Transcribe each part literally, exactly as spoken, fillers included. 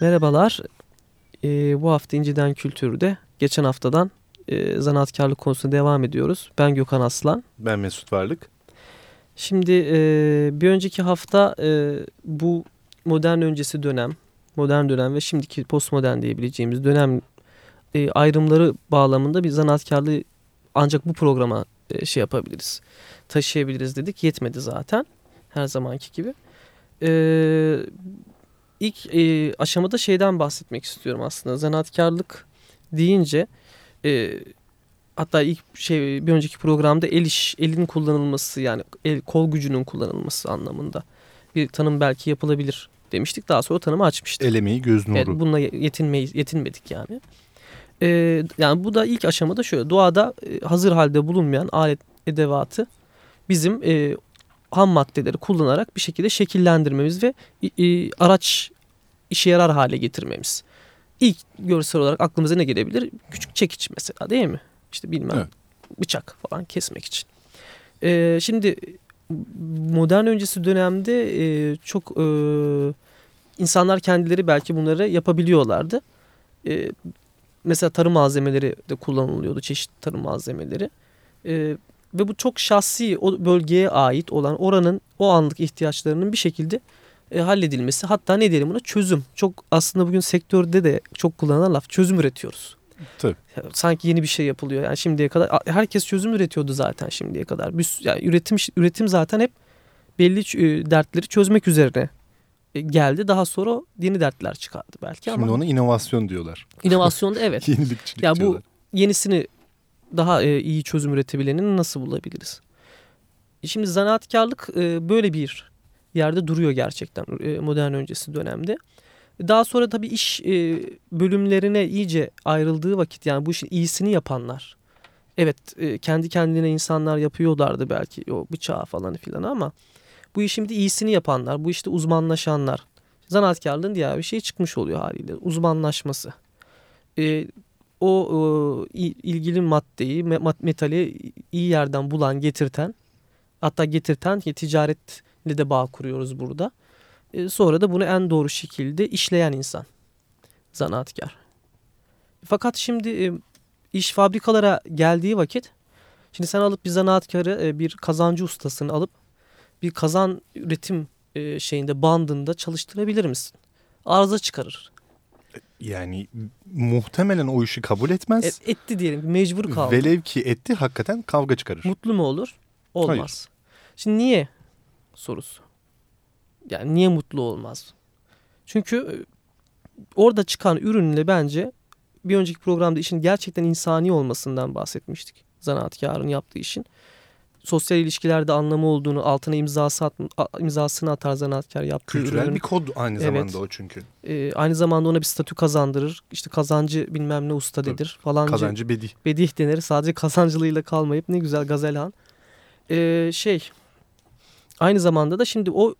Merhabalar, ee, bu hafta İnciden Kültür'de geçen haftadan e, zanaatkarlık konusuna devam ediyoruz. Ben Gökhan Aslan. Ben Mesut Varlık. Şimdi e, bir önceki hafta e, bu modern öncesi dönem, modern dönem ve şimdiki postmodern diyebileceğimiz dönem e, ayrımları bağlamında bir zanaatkarlığı ancak bu programa e, şey yapabiliriz, taşıyabiliriz dedik. Yetmedi zaten her zamanki gibi. E, İlk e, aşamada şeyden bahsetmek istiyorum aslında. Zanaatkarlık deyince e, hatta ilk şey bir önceki programda el iş, elin kullanılması yani el, kol gücünün kullanılması anlamında bir tanım belki yapılabilir demiştik. Daha sonra tanımı açmıştık. El emeği, göz nuru. Evet, bununla yetinmeyi, yetinmedik yani. E, yani bu da ilk aşamada şöyle. Doğada e, hazır halde bulunmayan alet edevatı bizim e, ham maddeleri kullanarak bir şekilde şekillendirmemiz ve e, araç işe yarar hale getirmemiz. İlk görsel olarak aklımıza ne gelebilir? Küçük çekiç mesela, değil mi? İşte bilmem evet. Bıçak falan kesmek için. E, şimdi modern öncesi dönemde e, çok e, insanlar kendileri belki bunları yapabiliyorlardı. E, mesela tarım malzemeleri de kullanılıyordu. Çeşitli tarım malzemeleri. E, Ve bu çok şahsi, o bölgeye ait olan oranın o anlık ihtiyaçlarının bir şekilde e, halledilmesi. Hatta ne diyelim buna, çözüm. Çok aslında bugün sektörde de çok kullanılan laf, çözüm üretiyoruz. Tabii. Sanki yeni bir şey yapılıyor. Yani şimdiye kadar herkes çözüm üretiyordu zaten şimdiye kadar. Biz, yani üretim üretim zaten hep belli dertleri çözmek üzerine geldi. Daha sonra yeni dertler çıkardı belki. Şimdi ama ona inovasyon diyorlar. İnovasyon da evet. Yenilikçilik yani diyorlar. Bu yenisini daha e, iyi çözüm üretebilenini nasıl bulabiliriz? Şimdi zanaatkarlık e, böyle bir yerde duruyor gerçekten e, modern öncesi dönemde. Daha sonra tabii iş e, bölümlerine iyice ayrıldığı vakit, yani bu işin iyisini yapanlar. Evet, e, kendi kendine insanlar yapıyorlardı belki o bıçağı falan filan, ama bu işin şimdi iyisini yapanlar, bu işte uzmanlaşanlar. Zanaatkarlığın diğer bir şey çıkmış oluyor haliyle, uzmanlaşması. E, o e, ilgili maddeyi, metali iyi yerden bulan, getirten, hatta getirten ticaretle de bağ kuruyoruz burada. E, sonra da bunu en doğru şekilde işleyen insan, zanaatkar. Fakat şimdi e, iş fabrikalara geldiği vakit, şimdi sen alıp bir zanaatkarı, e, bir kazancı ustasını alıp bir kazan üretim e, şeyinde, bandında çalıştırabilir misin? Arıza çıkarır. Yani muhtemelen o işi kabul etmez. Et, etti diyelim, mecbur kaldı. Velev ki etti, hakikaten kavga çıkarır. Mutlu mu olur? Olmaz. Hayır. Şimdi niye sorusu? Yani niye mutlu olmaz? Çünkü orada çıkan ürünle, bence bir önceki programda işin gerçekten insani olmasından bahsetmiştik. Zanaatkarın yaptığı işin sosyal ilişkilerde anlamı olduğunu, altına imzası at, imzasını atar zanaatkar yaptığı kültürel ürünün. Kültürel bir kod aynı zamanda, evet. O çünkü. Ee, aynı zamanda ona bir statü kazandırır. İşte kazancı bilmem ne usta dedir. Falancı, kazancı bedih. Bedih denir. Sadece kazancılığıyla kalmayıp ne güzel Gazelhan. Ee, şey, aynı zamanda da şimdi o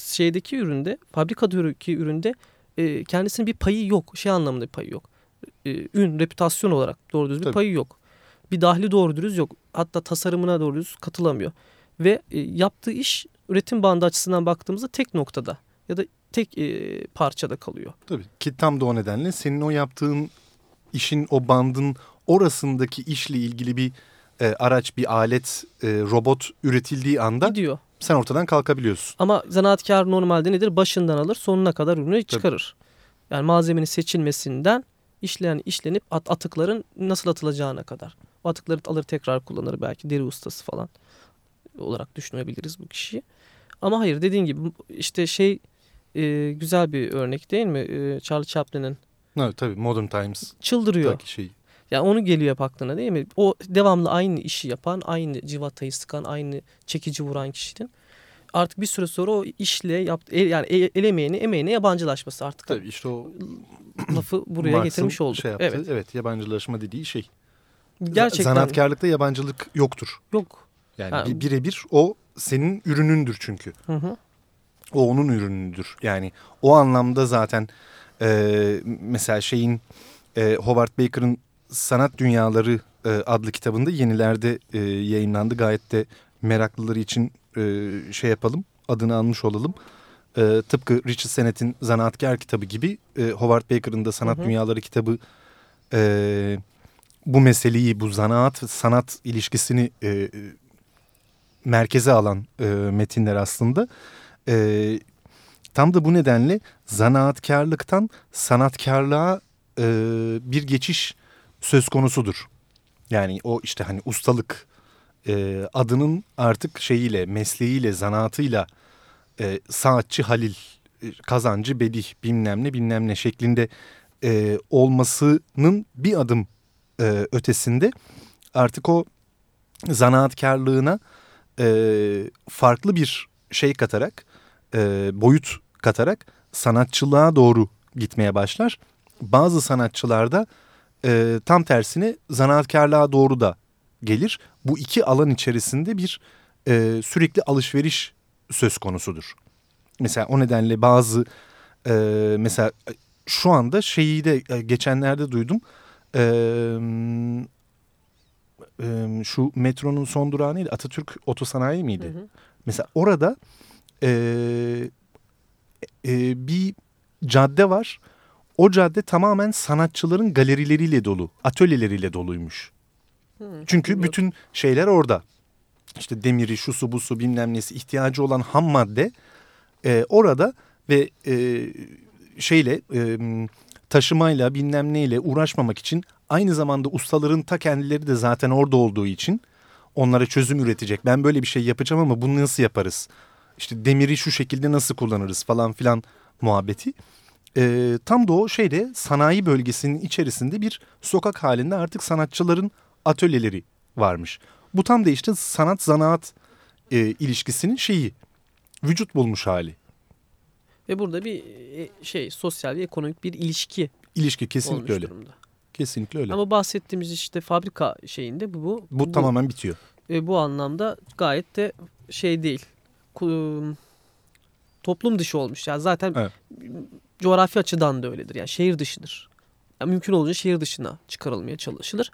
şeydeki üründe, fabrikadaki üründe e, kendisinin bir payı yok. Şey anlamında bir payı yok. E, ün, reputasyon olarak doğru düz bir payı yok. Bir dahli doğru dürüz yok. Hatta tasarımına doğru düz katılamıyor. Ve e, yaptığı iş üretim bandı açısından baktığımızda tek noktada ya da tek e, parçada kalıyor. Tabii ki tam da o nedenle senin o yaptığın işin, o bandın orasındaki işle ilgili bir e, araç, bir alet, e, robot üretildiği anda gidiyor. Sen ortadan kalkabiliyorsun. Ama zanaatkar normalde nedir? Başından alır, sonuna kadar ürünü çıkarır. Tabii. Yani malzemenin seçilmesinden işlen, işlenip at, atıkların nasıl atılacağına kadar. O atıkları alır, tekrar kullanır, belki deri ustası falan olarak düşünebiliriz bu kişiyi. Ama hayır, dediğin gibi işte şey e, güzel bir örnek değil mi? E, Charlie Chaplin'in. Evet, tabii, Modern Times. Çıldırıyor. Şey. Yani onu geliyor hep aklına değil mi? O devamlı aynı işi yapan, aynı civatayı sıkan, aynı çekici vuran kişinin artık bir süre sonra o işle yaptı, el, yani el, el emeğini, emeğine yabancılaşması artık. Tabii işte o lafı buraya Marx'ın getirmiş olduk. Şey yaptı, evet. Evet, yabancılaşma dediği şey. Gerçekten. Zanaatkarlıkta yabancılık yoktur. Yok. Yani ha. birebir o senin ürünündür çünkü. Hı hı. O onun ürünündür. Yani o anlamda zaten e, mesela şeyin e, Howard Baker'ın Sanat Dünyaları e, adlı kitabında yenilerde e, yayınlandı. Gayet de meraklıları için e, şey yapalım, adını almış olalım. E, tıpkı Richard Senet'in Zanaatkar kitabı gibi e, Howard Baker'ın da Sanat hı hı. Dünyaları kitabı e, bu meseleyi, bu zanaat sanat ilişkisini e, e, merkeze alan e, metinler aslında. E, tam da bu nedenle zanaatkarlıktan sanatkarlığa e, bir geçiş söz konusudur. Yani o işte hani ustalık e, adının artık şeyiyle, mesleğiyle, zanaatıyla e, saatçi Halil, e, kazancı Bedih, bilmem ne bilmem ne şeklinde e, olmasının bir adım e, ötesinde artık o zanaatkarlığına e, farklı bir şey katarak, e, boyut katarak sanatçılığa doğru gitmeye başlar. Bazı sanatçılarda E, tam tersine zanaatkarlığa doğru da gelir. Bu iki alan içerisinde bir e, sürekli alışveriş söz konusudur. Mesela o nedenle bazı e, mesela şu anda şeyi de geçenlerde duydum. E, e, şu metronun son durağı neydi? Atatürk Otosanayi miydi? Hı hı. Mesela orada e, e, bir cadde var. O cadde tamamen sanatçıların galerileriyle dolu, atölyeleriyle doluymuş. Hmm, çünkü bilmiyorum. Bütün şeyler orada. İşte demiri, şusu, busu, bilmem nesi, ihtiyacı olan ham madde e, orada ve e, şeyle e, taşımayla, bilmem neyle uğraşmamak için, aynı zamanda ustaların ta kendileri de zaten orada olduğu için onlara çözüm üretecek. Ben böyle bir şey yapacağım ama bunu nasıl yaparız? İşte demiri şu şekilde nasıl kullanırız falan filan muhabbeti. E, tam da o şeyde, sanayi bölgesinin içerisinde bir sokak halinde artık sanatçıların atölyeleri varmış. Bu tam da işte sanat zanaat e, ilişkisinin şeyi, vücut bulmuş hali. Ve burada bir şey, sosyal ve ekonomik bir ilişki. İlişki kesinlikle öyle. Durumda. Kesinlikle öyle. Ama bahsettiğimiz işte fabrika şeyinde bu. Bu, bu, bu tamamen bitiyor. E, bu anlamda gayet de şey değil. Toplum dışı olmuş. Yani zaten evet. Coğrafi açıdan da öyledir. Yani şehir dışıdır. Yani mümkün olunca şehir dışına çıkarılmaya çalışılır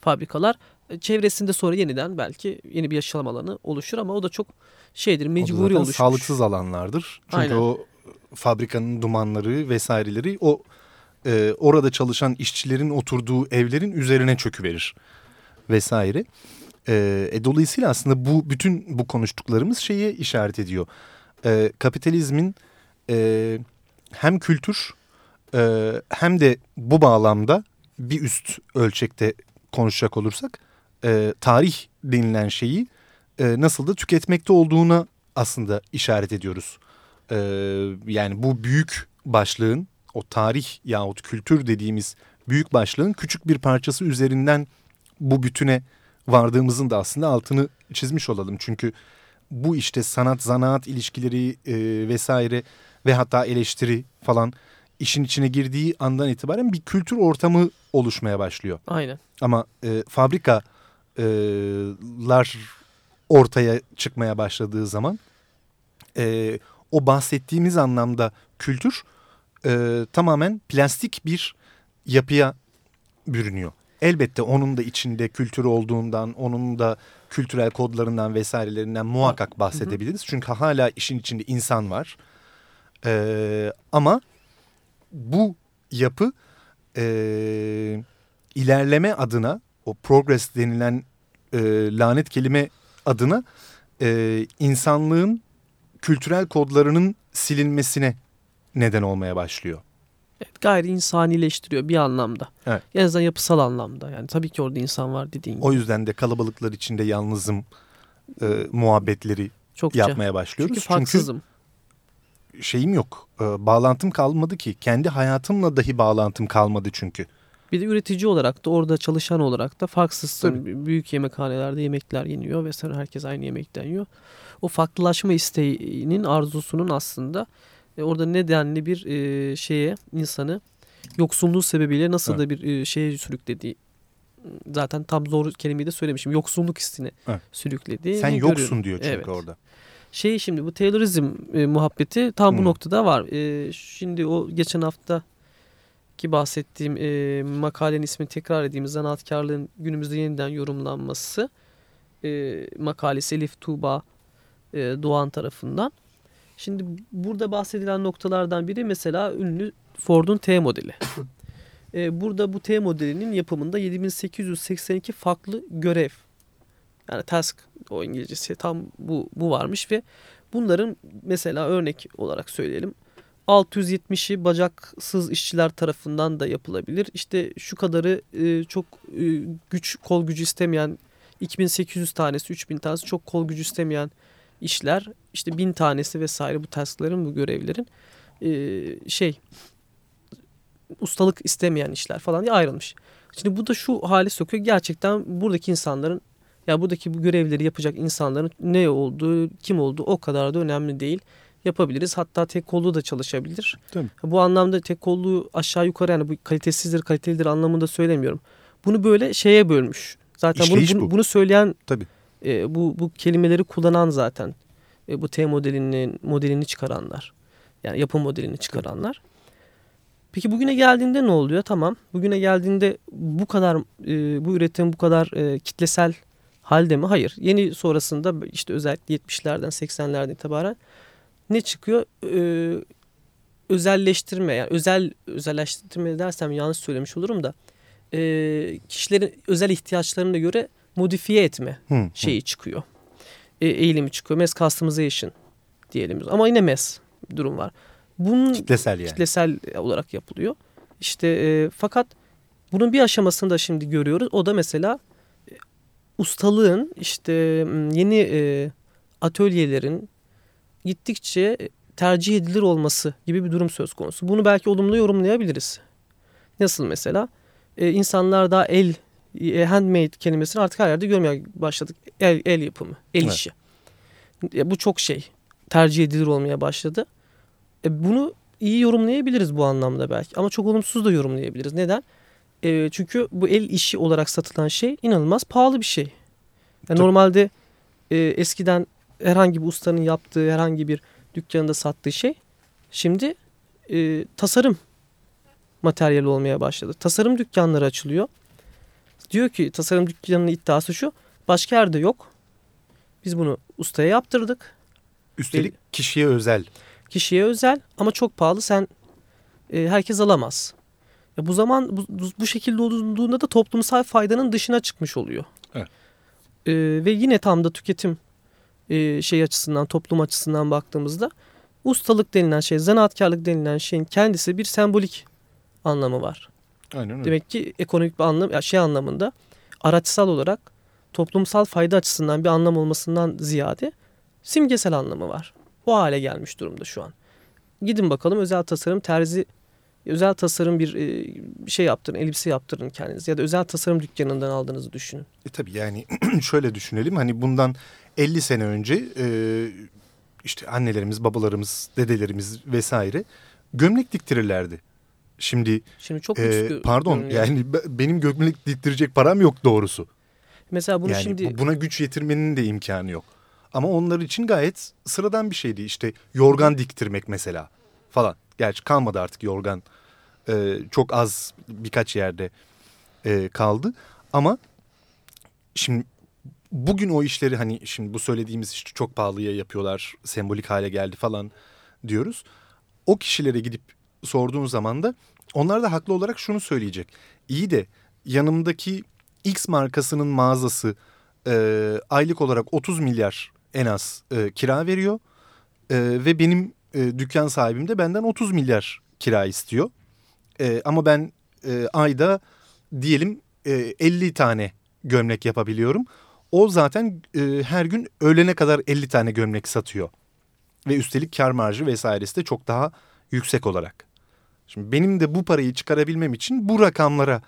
fabrikalar. Çevresinde sonra yeniden belki yeni bir yaşam alanı oluşur ama o da çok şeydir, mecburi oluşmuş. Sağlıksız alanlardır. Çünkü aynen. O fabrikanın dumanları vesaireleri o e, orada çalışan işçilerin oturduğu evlerin üzerine çöküverir vesaire. E, e, dolayısıyla aslında bu bütün bu konuştuklarımız şeye işaret ediyor. E, kapitalizmin e, hem kültür e, hem de bu bağlamda bir üst ölçekte konuşacak olursak e, tarih denilen şeyi e, nasıl da tüketmekte olduğuna aslında işaret ediyoruz. E, yani bu büyük başlığın, o tarih yahut kültür dediğimiz büyük başlığın küçük bir parçası üzerinden bu bütüne vardığımızın da aslında altını çizmiş olalım. Çünkü bu işte sanat, zanaat ilişkileri e, vesaire ve hatta eleştiri falan işin içine girdiği andan itibaren bir kültür ortamı oluşmaya başlıyor. Aynen. Ama e, fabrikalar e, ortaya çıkmaya başladığı zaman e, o bahsettiğimiz anlamda kültür e, tamamen plastik bir yapıya bürünüyor. Elbette onun da içinde kültür olduğundan, onun da kültürel kodlarından vesairelerinden muhakkak bahsedebiliriz. Hı hı. Çünkü hala işin içinde insan var. E, ama bu yapı e, ilerleme adına, o progress denilen e, lanet kelime adına e, insanlığın kültürel kodlarının silinmesine neden olmaya başlıyor. Evet, gayri insanileştiriyor bir anlamda. Evet. En azından yapısal anlamda. Yani tabii ki orada insan var dediğin gibi. O yüzden de kalabalıklar içinde yalnızım e, muhabbetleri çokça yapmaya başlıyoruz. Çünkü farksızım. Çünkü şeyim yok, e, bağlantım kalmadı ki. Kendi hayatımla dahi bağlantım kalmadı çünkü. Bir de üretici olarak da, orada çalışan olarak da farksızsın. Tabii. Büyük yemekhanelerde yemekler yeniyor ve sonra herkes aynı yemekten yiyor. O farklılaşma isteğinin, arzusunun aslında e, orada nedenli bir e, şeye, insanı yoksunluğu sebebiyle nasıl evet. da bir e, şeye sürüklediği. Zaten tam zor kelimeyi de söylemişim. Yoksunluk hissine evet. sürüklediği. Sen yoksun görüyorum. Diyor çünkü evet. orada. Şey, şimdi bu Taylorizm e, muhabbeti tam hmm. bu noktada var. E, şimdi o geçen haftaki bahsettiğim e, makalenin ismini tekrar edeyim. Zanaatkarlığın günümüzde yeniden yorumlanması e, makalesi Elif Tuba e, Doğan tarafından. Şimdi burada bahsedilen noktalardan biri mesela ünlü Ford'un T modeli. e, burada bu T modelinin yapımında yedi bin sekiz yüz seksen iki farklı görev. Yani task, o İngilizcesi tam bu bu varmış ve bunların mesela örnek olarak söyleyelim. altı yüz yetmişi bacaksız işçiler tarafından da yapılabilir. İşte şu kadarı e, çok e, güç, kol gücü istemeyen iki bin sekiz yüz tanesi, üç bin tanesi çok kol gücü istemeyen işler. İşte bin tanesi vesaire bu taskların, bu görevlerin e, şey ustalık istemeyen işler falan diye ayrılmış. Şimdi bu da şu hale sokuyor. Gerçekten buradaki insanların, ya buradaki bu görevleri yapacak insanların ne olduğu, kim olduğu o kadar da önemli değil. Yapabiliriz. Hatta tek kollu da çalışabilir. Bu anlamda tek kollu aşağı yukarı, yani bu kalitesizdir, kalitelidir anlamında söylemiyorum. Bunu böyle şeye bölmüş. Zaten bunu, bunu, bu. bunu söyleyen, e, bu, bu kelimeleri kullanan zaten e, bu T modelinin modelini çıkaranlar. Yani yapı modelini çıkaranlar. Tabii. Peki bugüne geldiğinde ne oluyor? Tamam. Bugüne geldiğinde bu kadar, e, bu üretim bu kadar e, kitlesel halde mi? Hayır. Yeni sonrasında işte özellikle yetmişlerden seksenlerden itibaren ne çıkıyor? Ee, özelleştirme, yani özel özelleştirme dersem yanlış söylemiş olurum da e, kişilerin özel ihtiyaçlarına göre modifiye etme hmm. şeyi çıkıyor. E, eğilimi çıkıyor. Mass customization diyelim. Ama yine mass durum var. Bunun kitlesel, yani. Kitlesel olarak yapılıyor. İşte e, fakat bunun bir aşamasını da şimdi görüyoruz. O da mesela ustalığın, işte yeni e, atölyelerin gittikçe tercih edilir olması gibi bir durum söz konusu. Bunu belki olumlu yorumlayabiliriz. Nasıl mesela? E, insanlar daha el handmade kelimesini artık her yerde görmeye başladık. El, el yapımı, el evet. işi. E, bu çok şey, tercih edilir olmaya başladı. E, bunu iyi yorumlayabiliriz bu anlamda belki. Ama çok olumsuz da yorumlayabiliriz. Neden? E, çünkü bu el işi olarak satılan şey inanılmaz pahalı bir şey. Yani normalde e, eskiden herhangi bir ustanın yaptığı, herhangi bir dükkanında sattığı şey şimdi e, tasarım materyali olmaya başladı. Tasarım dükkanları açılıyor. Diyor ki tasarım dükkanının iddiası şu. Başka yerde yok. Biz bunu ustaya yaptırdık. Üstelik El, kişiye özel. Kişiye özel ama çok pahalı. Sen e, herkes alamaz. Ya bu zaman bu, bu şekilde olduğunda da toplumsal faydanın dışına çıkmış oluyor. Evet. E, ve yine tam da tüketim e, şey açısından, toplum açısından baktığımızda ustalık denilen şey, zanaatkarlık denilen şeyin kendisi bir sembolik anlamı var. Aynen öyle. Demek ki ekonomik bir anlam, şey anlamında araçsal olarak toplumsal fayda açısından bir anlam olmasından ziyade simgesel anlamı var. O hale gelmiş durumda şu an. Gidin bakalım özel tasarım terzi, özel tasarım bir şey yaptırın, elbise yaptırın kendiniz ya da özel tasarım dükkanından aldığınızı düşünün. E tabii yani şöyle düşünelim hani bundan elli sene önce işte annelerimiz, babalarımız, dedelerimiz vesaire gömlek diktirirlerdi. Şimdi, Şimdi çok e, pardon görünüyor. Yani benim gömlek diktirecek param yok doğrusu. Mesela bunu yani şimdi buna güç yetirmenin de imkanı yok. Ama onlar için gayet sıradan bir şeydi işte yorgan diktirmek mesela falan. Gerçi kalmadı artık yorgan e, çok az birkaç yerde e, kaldı. Ama şimdi bugün o işleri hani şimdi bu söylediğimiz işte çok pahalıya yapıyorlar sembolik hale geldi falan diyoruz. O kişilere gidip sorduğun zaman da onlar da haklı olarak şunu söyleyecek. İyi de yanımdaki X markasının mağazası e, aylık olarak otuz milyar en az e, kira veriyor. E, ve benim e, dükkan sahibim de benden otuz milyar kira istiyor. E, ama ben e, ayda diyelim e, elli tane gömlek yapabiliyorum. O zaten e, her gün öğlene kadar elli tane gömlek satıyor. Ve üstelik kar marjı vesairesi de çok daha yüksek olarak. Şimdi benim de bu parayı çıkarabilmem için bu rakamlara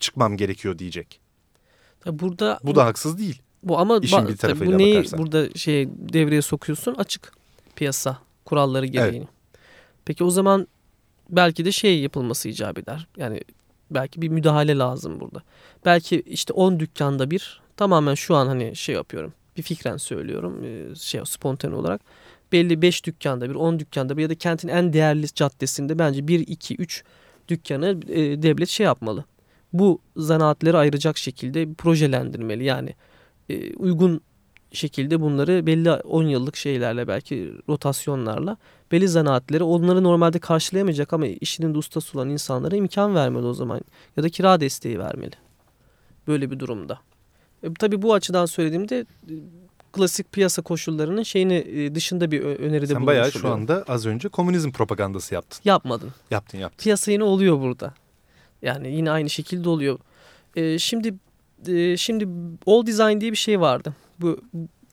çıkmam gerekiyor diyecek. Tabii burada bu da haksız değil. Bu ama işin bir tarafıyla bu neyi bakarsan. Burada şey devreye sokuyorsun açık piyasa kuralları gereğini. Evet. Peki o zaman belki de şey yapılması icap eder. Yani belki bir müdahale lazım burada. Belki işte on dükkanda bir tamamen şu an hani şey yapıyorum. Bir fikren söylüyorum. Şey spontane olarak. Belli beş dükkanda bir, on dükkanda bir ya da kentin en değerli caddesinde bence bir, iki, üç dükkanı e, devlet şey yapmalı. Bu zanaatleri ayıracak şekilde projelendirmeli. Yani e, uygun şekilde bunları belli on yıllık şeylerle belki rotasyonlarla belli zanaatleri onları normalde karşılayamayacak ama işinin de ustası olan insanlara imkan vermeli o zaman. Ya da kira desteği vermeli. Böyle bir durumda. E, tabii bu açıdan söylediğimde klasik piyasa koşullarının şeyini dışında bir öneride bulunmuş oluyor. Sen bayağı şu anda az önce komünizm propagandası yaptın. Yapmadın. Yaptın yaptın. Piyasa yine oluyor burada. Yani yine aynı şekilde oluyor. Ee, şimdi e, şimdi all design diye bir şey vardı. Bu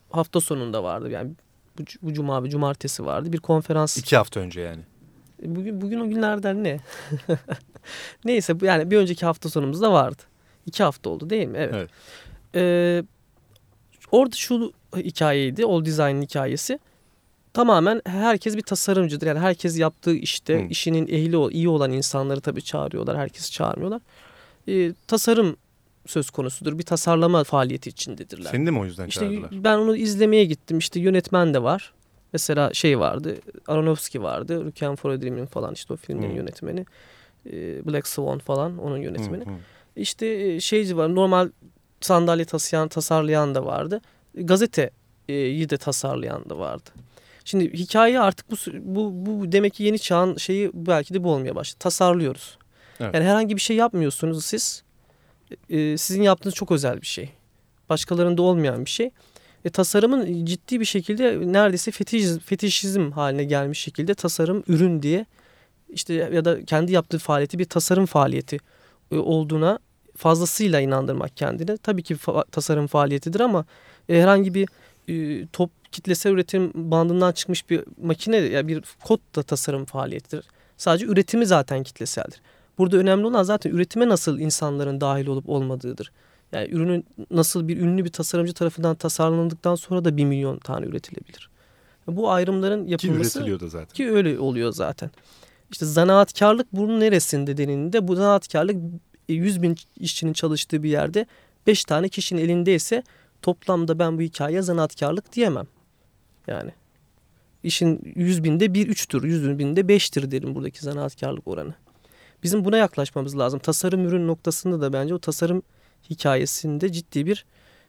hafta sonunda vardı. Yani bu, bu cuma ve cumartesi vardı. Bir konferans. İki hafta önce yani. Bugün bugün o günlerden ne? Neyse yani bir önceki hafta sonumuzda vardı. İki hafta oldu değil mi? Evet. Evet. Ee, orada şu hikayeydi, all design'ın hikayesi. Tamamen herkes bir tasarımcıdır. Yani herkes yaptığı işte, hmm. işinin ehli, iyi olan insanları tabii çağırıyorlar. Herkesi çağırmıyorlar. E, tasarım söz konusudur. Bir tasarlama faaliyeti içindedirler. Seni de mi o yüzden işte çağırdılar? Ben onu izlemeye gittim. İşte yönetmen de var. Mesela şey vardı, Aronofsky vardı. Requiem for a Dream'in falan işte o filmlerin hmm. yönetmeni. E, Black Swan falan onun yönetmeni. Hmm. İşte şeyci var, normal sandalye taşıyan, tasarlayan da vardı. Gazeteyi de tasarlayan da vardı. Şimdi hikaye artık bu, bu, bu demek ki yeni çağın şeyi belki de bu olmaya başladı. Tasarlıyoruz. Evet. Yani herhangi bir şey yapmıyorsunuz siz. E, sizin yaptığınız çok özel bir şey. Başkalarında olmayan bir şey. E, tasarımın ciddi bir şekilde neredeyse fetiş, fetişizm haline gelmiş şekilde tasarım ürün diye işte ya da kendi yaptığı faaliyeti bir tasarım faaliyeti olduğuna fazlasıyla inandırmak kendine. Tabii ki fa- tasarım faaliyetidir ama e, herhangi bir e, top kitlesel üretim bandından çıkmış bir makine ya yani bir kod da tasarım faaliyetidir. Sadece üretimi zaten kitleseldir. Burada önemli olan zaten üretime nasıl insanların dahil olup olmadığıdır. Yani ürünün nasıl bir ünlü bir tasarımcı tarafından tasarlandıktan sonra da bir milyon tane üretilebilir. Bu ayrımların yapılması ki üretiliyor da zaten. Ki öyle oluyor zaten. İşte zanaatkarlık bunun neresinde denildiğinde bu zanaatkarlık yüz bin işçinin çalıştığı bir yerde beş tane kişinin elindeyse toplamda ben bu hikayeye zanaatkarlık diyemem. Yani işin yüz binde bir üçtür, yüz binde beştir derim buradaki zanaatkarlık oranı. Bizim buna yaklaşmamız lazım. Tasarım ürün noktasında da bence o tasarım hikayesinde ciddi bir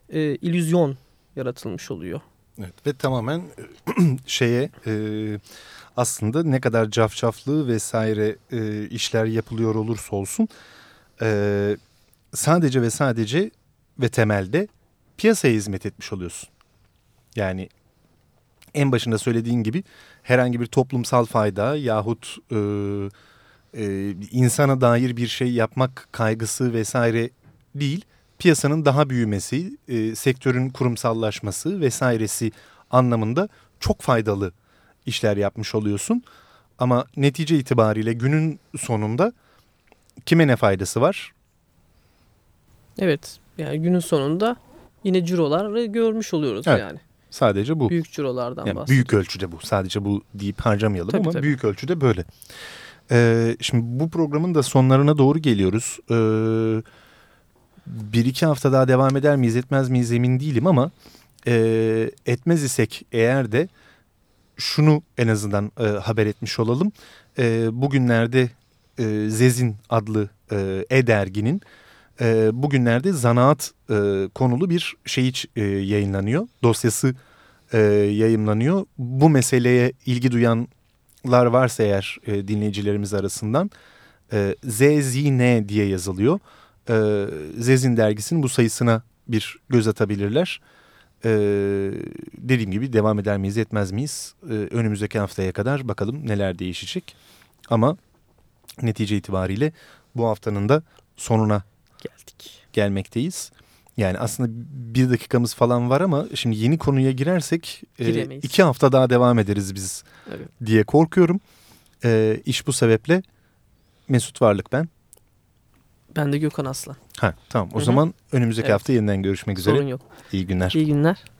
e, illüzyon yaratılmış oluyor. Evet ve tamamen şeye e, aslında ne kadar cafcaflı vesaire e, işler yapılıyor olursa olsun e, sadece ve sadece ve temelde piyasaya hizmet etmiş oluyorsun. Yani en başında söylediğin gibi herhangi bir toplumsal fayda yahut e, e, insana dair bir şey yapmak kaygısı vesaire değil, piyasanın daha büyümesi, e, sektörün kurumsallaşması vesairesi anlamında çok faydalı işler yapmış oluyorsun. Ama netice itibariyle günün sonunda kime ne faydası var? Evet, yani günün sonunda yine ciroları görmüş oluyoruz evet, yani. Sadece bu. Büyük cirolardan yani bahsediyoruz. Büyük ölçüde bu. Sadece bu deyip harcamayalım tabii, ama tabii. Büyük ölçüde böyle. Ee, şimdi bu programın da sonlarına doğru geliyoruz. Ee, bir iki hafta daha devam eder miyiz etmez miyiz emin değilim ama e, etmez isek eğer de şunu en azından e, haber etmiş olalım. E, bugünlerde e, Zezin adlı e, e-derginin e, bugünlerde zanaat e, konulu bir şey e, yayınlanıyor. Dosyası e, yayınlanıyor. Bu meseleye ilgi duyanlar varsa eğer e, dinleyicilerimiz arasından e, Zezine diye yazılıyor. Ee, Zezin dergisinin bu sayısına bir göz atabilirler. Ee, dediğim gibi devam eder miyiz etmez miyiz? Ee, önümüzdeki haftaya kadar bakalım neler değişecek. Ama netice itibariyle bu haftanın da sonuna geldik, gelmekteyiz. Yani aslında bir dakikamız falan var ama şimdi yeni konuya girersek e, iki hafta daha devam ederiz biz evet, diye korkuyorum. E, iş bu sebeple Mesut Varlık ben. Ben de Gökhan Aslan. Ha, tamam o Hı-hı. zaman önümüzdeki evet. hafta yeniden görüşmek üzere. Sorun yok. İyi günler. İyi günler.